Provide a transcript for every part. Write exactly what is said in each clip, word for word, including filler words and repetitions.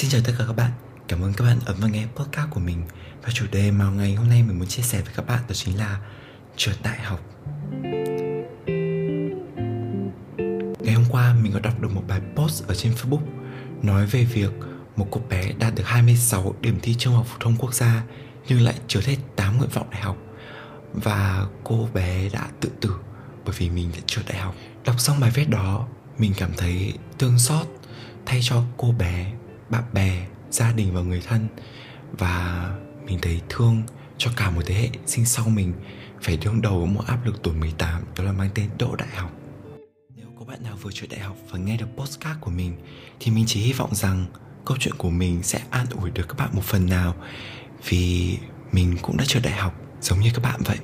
Xin chào tất cả các bạn, cảm ơn các bạn ấn vào nghe podcast của mình. Và chủ đề mà ngày hôm nay mình muốn chia sẻ với các bạn đó chính là trượt đại học. Ngày hôm qua mình có đọc được một bài post ở trên Facebook nói về việc một cô bé đạt được hai mươi sáu điểm thi trung học phổ thông quốc gia nhưng lại trượt hết tám nguyện vọng đại học, và cô bé đã tự tử bởi vì mình đã trượt đại học. Đọc xong bài viết đó, mình cảm thấy thương xót thay cho cô bé, bạn bè, gia đình và người thân. Và mình thấy thương cho cả một thế hệ sinh sau mình phải đương đầu với một áp lực tuổi mười tám, đó là mang tên đỗ đại học. Nếu có bạn nào vừa trượt đại học và nghe được podcast của mình thì mình chỉ hy vọng rằng câu chuyện của mình sẽ an ủi được các bạn một phần nào, vì mình cũng đã trượt đại học giống như các bạn vậy.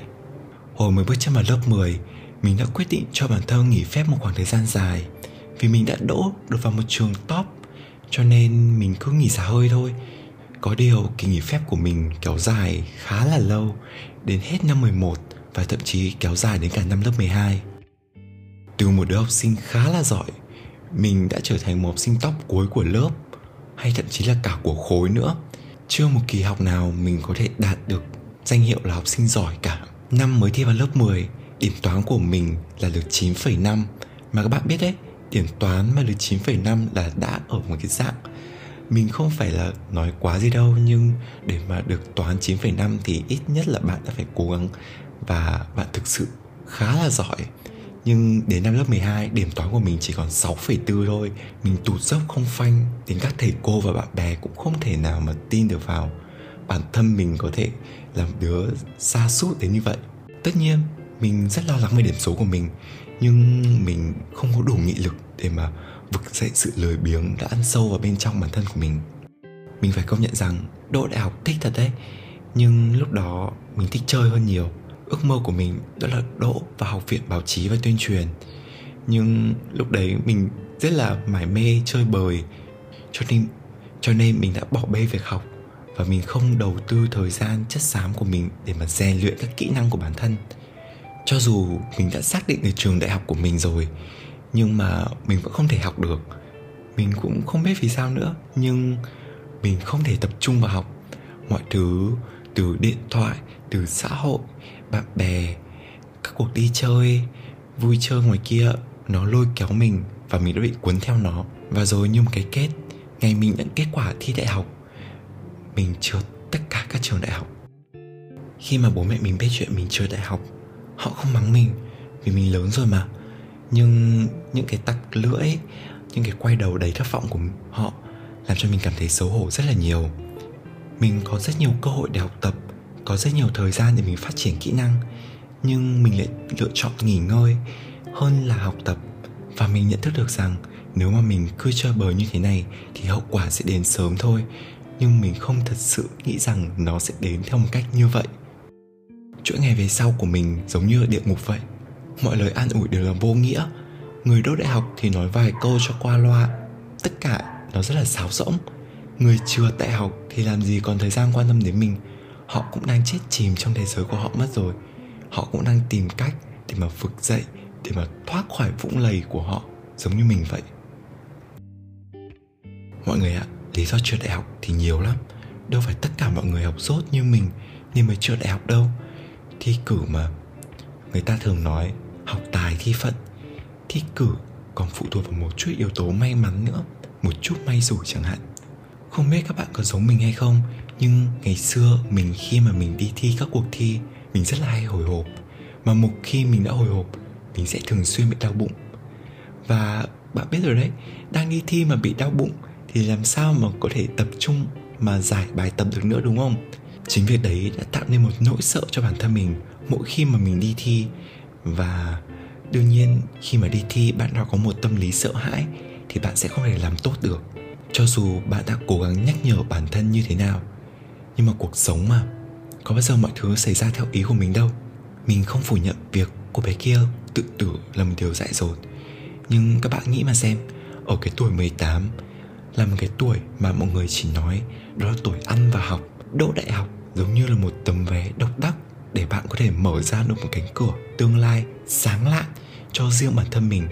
Hồi mới bước chân vào lớp mười, mình đã quyết định cho bản thân nghỉ phép một khoảng thời gian dài, vì mình đã đỗ được vào một trường top, cho nên mình cứ nghỉ xả hơi thôi. Có điều kỳ nghỉ phép của mình kéo dài khá là lâu, đến hết năm mười một và thậm chí kéo dài đến cả năm lớp mười hai. Từ một đứa học sinh khá là giỏi, mình đã trở thành một học sinh top cuối của lớp, hay thậm chí là cả của khối nữa. Chưa một kỳ học nào mình có thể đạt được danh hiệu là học sinh giỏi cả. Năm mới thi vào lớp mười, điểm toán của mình là được chín phẩy năm. Mà các bạn biết đấy, điểm toán mà được chín phẩy năm là đã ở một cái dạng, mình không phải là nói quá gì đâu, nhưng để mà được toán chín phẩy năm thì ít nhất là bạn đã phải cố gắng và bạn thực sự khá là giỏi. Nhưng đến năm lớp mười hai, điểm toán của mình chỉ còn sáu phẩy bốn thôi. Mình tụt dốc không phanh, đến các thầy cô và bạn bè cũng không thể nào mà tin được vào bản thân mình có thể làm đứa sa sút đến như vậy. Tất nhiên mình rất lo lắng về điểm số của mình, nhưng mình không có đủ nghị lực để mà vực dậy sự lười biếng đã ăn sâu vào bên trong bản thân của mình. Mình phải công nhận rằng đỗ đại học thích thật đấy, nhưng lúc đó mình thích chơi hơn nhiều. Ước mơ của mình đó là đỗ vào Học viện Báo chí và Tuyên truyền, nhưng lúc đấy mình rất là mải mê chơi bời, cho nên cho nên mình đã bỏ bê việc học và mình không đầu tư thời gian chất xám của mình để mà rèn luyện các kỹ năng của bản thân. Cho dù mình đã xác định được trường đại học của mình rồi, nhưng mà mình vẫn không thể học được. Mình cũng không biết vì sao nữa, nhưng mình không thể tập trung vào học. Mọi thứ từ điện thoại, từ xã hội, bạn bè, các cuộc đi chơi, vui chơi ngoài kia, nó lôi kéo mình và mình đã bị cuốn theo nó. Và rồi như một cái kết, ngày mình nhận kết quả thi đại học, mình trượt tất cả các trường đại học. Khi mà bố mẹ mình biết chuyện mình trượt đại học, họ không mắng mình vì mình lớn rồi mà, nhưng những cái tặc lưỡi, những cái quay đầu đầy thất vọng của họ làm cho mình cảm thấy xấu hổ rất là nhiều. Mình có rất nhiều cơ hội để học tập, có rất nhiều thời gian để mình phát triển kỹ năng, nhưng mình lại lựa chọn nghỉ ngơi hơn là học tập. Và mình nhận thức được rằng nếu mà mình cứ chơi bời như thế này thì hậu quả sẽ đến sớm thôi, nhưng mình không thật sự nghĩ rằng nó sẽ đến theo một cách như vậy. Chuỗi ngày về sau của mình giống như ở địa ngục vậy. Mọi lời an ủi đều là vô nghĩa. Người đỗ đại học thì nói vài câu cho qua loa, tất cả nó rất là sáo rỗng. Người trượt đại học thì làm gì còn thời gian quan tâm đến mình. Họ cũng đang chết chìm trong thế giới của họ mất rồi. Họ cũng đang tìm cách để mà vực dậy, để mà thoát khỏi vũng lầy của họ, giống như mình vậy. Mọi người ạ, lý do trượt đại học thì nhiều lắm. Đâu phải tất cả mọi người học dốt như mình nên mới trượt đại học đâu. Thi cử mà, người ta thường nói học tài thi phận. Thi cử còn phụ thuộc vào một chút yếu tố may mắn nữa, một chút may rủi chẳng hạn. Không biết các bạn có giống mình hay không, nhưng ngày xưa mình khi mà mình đi thi các cuộc thi, mình rất là hay hồi hộp. Mà một khi mình đã hồi hộp, mình sẽ thường xuyên bị đau bụng. Và bạn biết rồi đấy, đang đi thi mà bị đau bụng thì làm sao mà có thể tập trung mà giải bài tập được nữa, đúng không? Chính việc đấy đã tạo nên một nỗi sợ cho bản thân mình mỗi khi mà mình đi thi. Và đương nhiên khi mà đi thi bạn đã có một tâm lý sợ hãi thì bạn sẽ không thể làm tốt được, cho dù bạn đã cố gắng nhắc nhở bản thân như thế nào. Nhưng mà cuộc sống mà, có bao giờ mọi thứ xảy ra theo ý của mình đâu. Mình không phủ nhận việc cô bé kia tự tử là một điều dại dột, nhưng các bạn nghĩ mà xem, ở cái tuổi mười tám là một cái tuổi mà mọi người chỉ nói đó là tuổi ăn và học. Đỗ đại học giống như là một tấm vé độc đắc để bạn có thể mở ra được một cánh cửa tương lai sáng lạn cho riêng bản thân mình.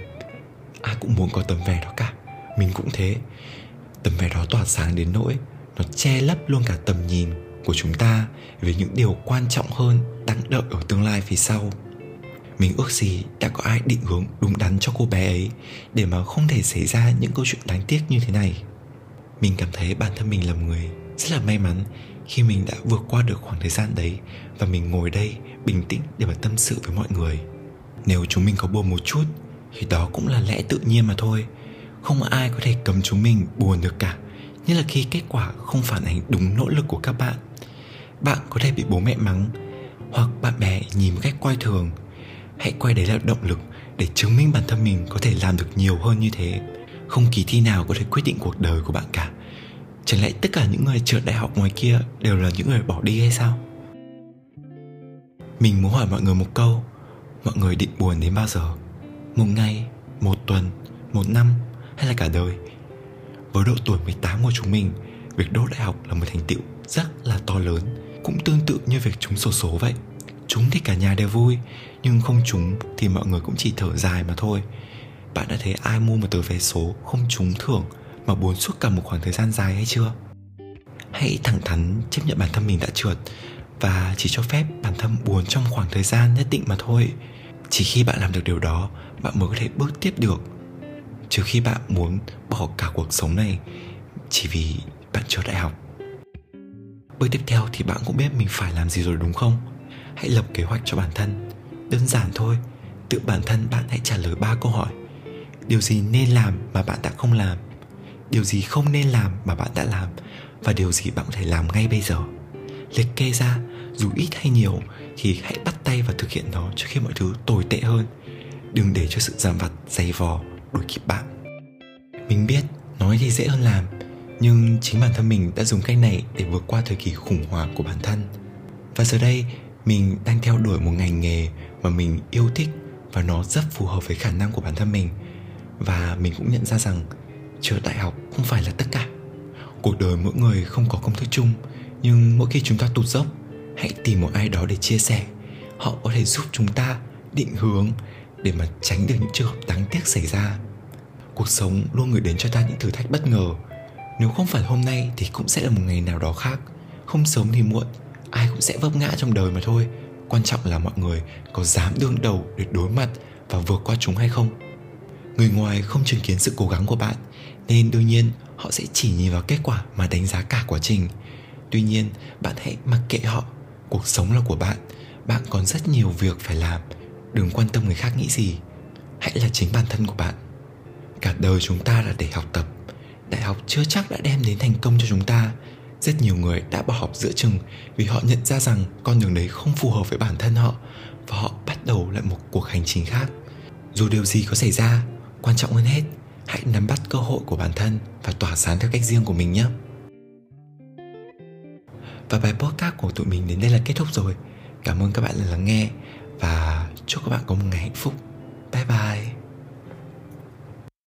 Ai cũng muốn có tấm vé đó cả, mình cũng thế. Tấm vé đó tỏa sáng đến nỗi nó che lấp luôn cả tầm nhìn của chúng ta về những điều quan trọng hơn đang đợi ở tương lai phía sau. Mình ước gì đã có ai định hướng đúng đắn cho cô bé ấy để mà không thể xảy ra những câu chuyện đáng tiếc như thế này. Mình cảm thấy bản thân mình là một người rất là may mắn khi mình đã vượt qua được khoảng thời gian đấy và mình ngồi đây bình tĩnh để mà tâm sự với mọi người. Nếu chúng mình có buồn một chút thì đó cũng là lẽ tự nhiên mà thôi. Không ai có thể cấm chúng mình buồn được cả, nhất là khi kết quả không phản ánh đúng nỗ lực của các bạn. Bạn có thể bị bố mẹ mắng hoặc bạn bè nhìn một cách coi thường. Hãy coi đấy là động lực để chứng minh bản thân mình có thể làm được nhiều hơn như thế. Không kỳ thi nào có thể quyết định cuộc đời của bạn cả. Chẳng lẽ tất cả những người trượt đại học ngoài kia đều là những người bỏ đi hay sao? Mình muốn hỏi mọi người một câu. Mọi người định buồn đến bao giờ? Một ngày, một tuần, một năm hay là cả đời? Với độ tuổi mười tám của chúng mình, việc đỗ đại học là một thành tựu rất là to lớn. Cũng tương tự như việc trúng xổ số vậy. Trúng thì cả nhà đều vui, nhưng không trúng thì mọi người cũng chỉ thở dài mà thôi. Bạn đã thấy ai mua một tờ vé số không trúng thưởng mà buồn suốt cả một khoảng thời gian dài hay chưa? Hãy thẳng thắn chấp nhận bản thân mình đã trượt và chỉ cho phép bản thân buồn trong khoảng thời gian nhất định mà thôi. Chỉ khi bạn làm được điều đó, bạn mới có thể bước tiếp được. Trừ khi bạn muốn bỏ cả cuộc sống này chỉ vì bạn trượt đại học. Bước tiếp theo thì bạn cũng biết mình phải làm gì rồi đúng không? Hãy lập kế hoạch cho bản thân. Đơn giản thôi, tự bản thân bạn hãy trả lời ba câu hỏi. Điều gì nên làm mà bạn đã không làm? Điều gì không nên làm mà bạn đã làm? Và điều gì bạn có thể làm ngay bây giờ? Liệt kê ra, dù ít hay nhiều thì hãy bắt tay vào thực hiện nó trước khi mọi thứ tồi tệ hơn. Đừng để cho sự dằn vặt, dày vò đuổi kịp bạn. Mình biết nói thì dễ hơn làm, nhưng chính bản thân mình đã dùng cách này để vượt qua thời kỳ khủng hoảng của bản thân. Và giờ đây mình đang theo đuổi một ngành nghề mà mình yêu thích và nó rất phù hợp với khả năng của bản thân mình. Và mình cũng nhận ra rằng trượt đại học không phải là tất cả. Cuộc đời mỗi người không có công thức chung, nhưng mỗi khi chúng ta tụt dốc, hãy tìm một ai đó để chia sẻ. Họ có thể giúp chúng ta định hướng để mà tránh được những trường hợp đáng tiếc xảy ra. Cuộc sống luôn gửi đến cho ta những thử thách bất ngờ. Nếu không phải hôm nay thì cũng sẽ là một ngày nào đó khác. Không sớm thì muộn, ai cũng sẽ vấp ngã trong đời mà thôi. Quan trọng là mọi người có dám đương đầu để đối mặt và vượt qua chúng hay không. Người ngoài không chứng kiến sự cố gắng của bạn, nên đương nhiên họ sẽ chỉ nhìn vào kết quả mà đánh giá cả quá trình. Tuy nhiên, bạn hãy mặc kệ họ. Cuộc sống là của bạn. Bạn còn rất nhiều việc phải làm. Đừng quan tâm người khác nghĩ gì. Hãy là chính bản thân của bạn. Cả đời chúng ta là để học tập. Đại học chưa chắc đã đem đến thành công cho chúng ta. Rất nhiều người đã bỏ học giữa chừng vì họ nhận ra rằng con đường đấy không phù hợp với bản thân họ và họ bắt đầu lại một cuộc hành trình khác. Dù điều gì có xảy ra, quan trọng hơn hết, hãy nắm bắt cơ hội của bản thân và tỏa sáng theo cách riêng của mình nhé. Và bài podcast của tụi mình đến đây là kết thúc rồi. Cảm ơn các bạn đã lắng nghe và chúc các bạn có một ngày hạnh phúc. Bye bye!